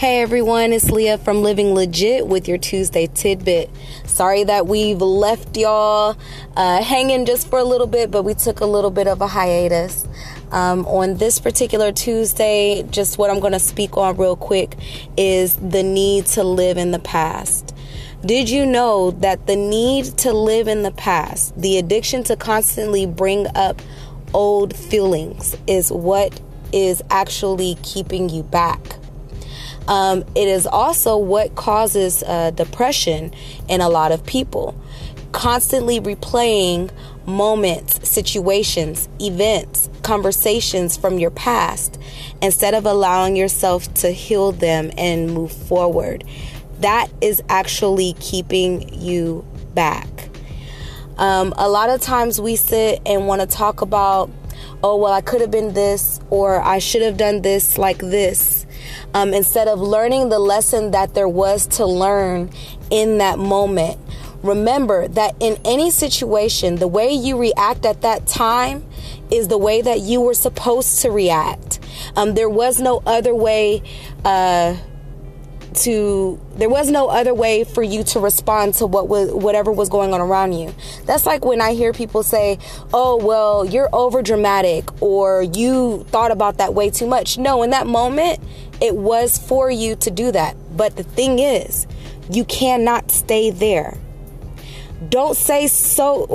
Hey everyone, it's Leah from Living Legit with your Tuesday tidbit. Sorry that we've left y'all hanging just for a little bit, but we took a little bit of a hiatus. On this particular Tuesday, just what I'm going to speak on real quick is the need to live in the past. Did you know that the need to live in the past, the addiction to constantly bring up old feelings, is what is actually keeping you back? It is also what causes depression in a lot of people. Constantly replaying moments, situations, events, conversations from your past instead of allowing yourself to heal them and move forward. That is actually keeping you back. A lot of times we sit and want to talk about, oh, well, I could have been this, or I should have done this like this. Instead of learning the lesson that there was to learn in that moment. Remember that in any situation, the way you react at that time is the way that you were supposed to react. There was no other way for you to respond to whatever was going on around you. That's like when I hear people say, oh, well, you're over dramatic, or you thought about that way too much. No, in that moment, it was for you to do that. But the thing is, you cannot stay there. Don't stay so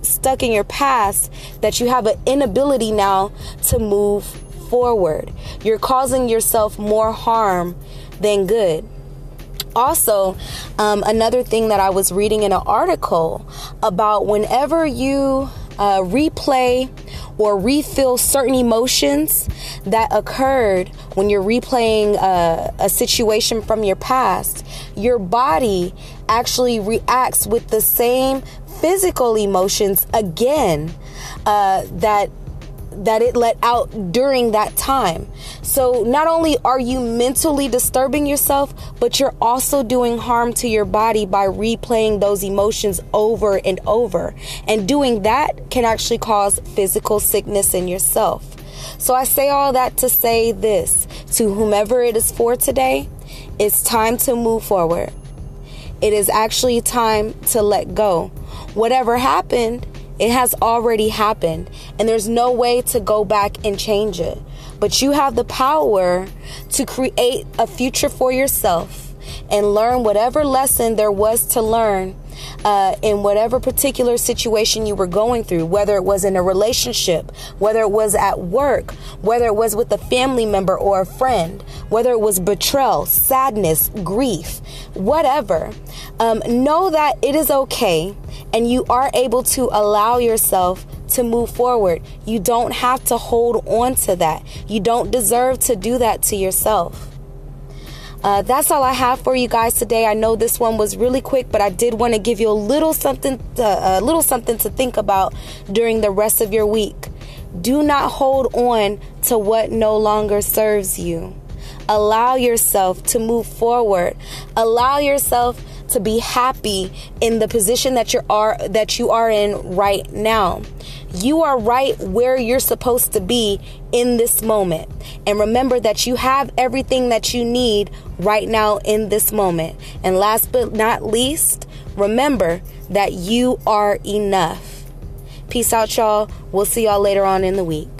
stuck in your past that you have an inability now to move forward. You're causing yourself more harm than good. Also, another thing that I was reading in an article about, whenever you replay or refill certain emotions that occurred when you're replaying a situation from your past, your body actually reacts with the same physical emotions again that it let out during that time. So not only are you mentally disturbing yourself, but you're also doing harm to your body by replaying those emotions over and over. And doing that can actually cause physical sickness in yourself. So I say all that to say this, to whomever it is for today, it's time to move forward. It is actually time to let go. Whatever happened, it has already happened, and there's no way to go back and change it. But you have the power to create a future for yourself and learn whatever lesson there was to learn in whatever particular situation you were going through, whether it was in a relationship, whether it was at work, whether it was with a family member or a friend, whether it was betrayal, sadness, grief, whatever. Know that it is okay, and you are able to allow yourself to move forward. You don't have to hold on to that. You don't deserve to do that to yourself. That's all I have for you guys today. I know this one was really quick, but I did want to give you a little something to think about during the rest of your week. Do not hold on to what no longer serves you. Allow yourself to move forward. Allow yourself to be happy in the position that you are in right now. You are right where you're supposed to be in this moment. And remember that you have everything that you need right now in this moment. And last but not least, remember that you are enough. Peace out, y'all. We'll see y'all later on in the week.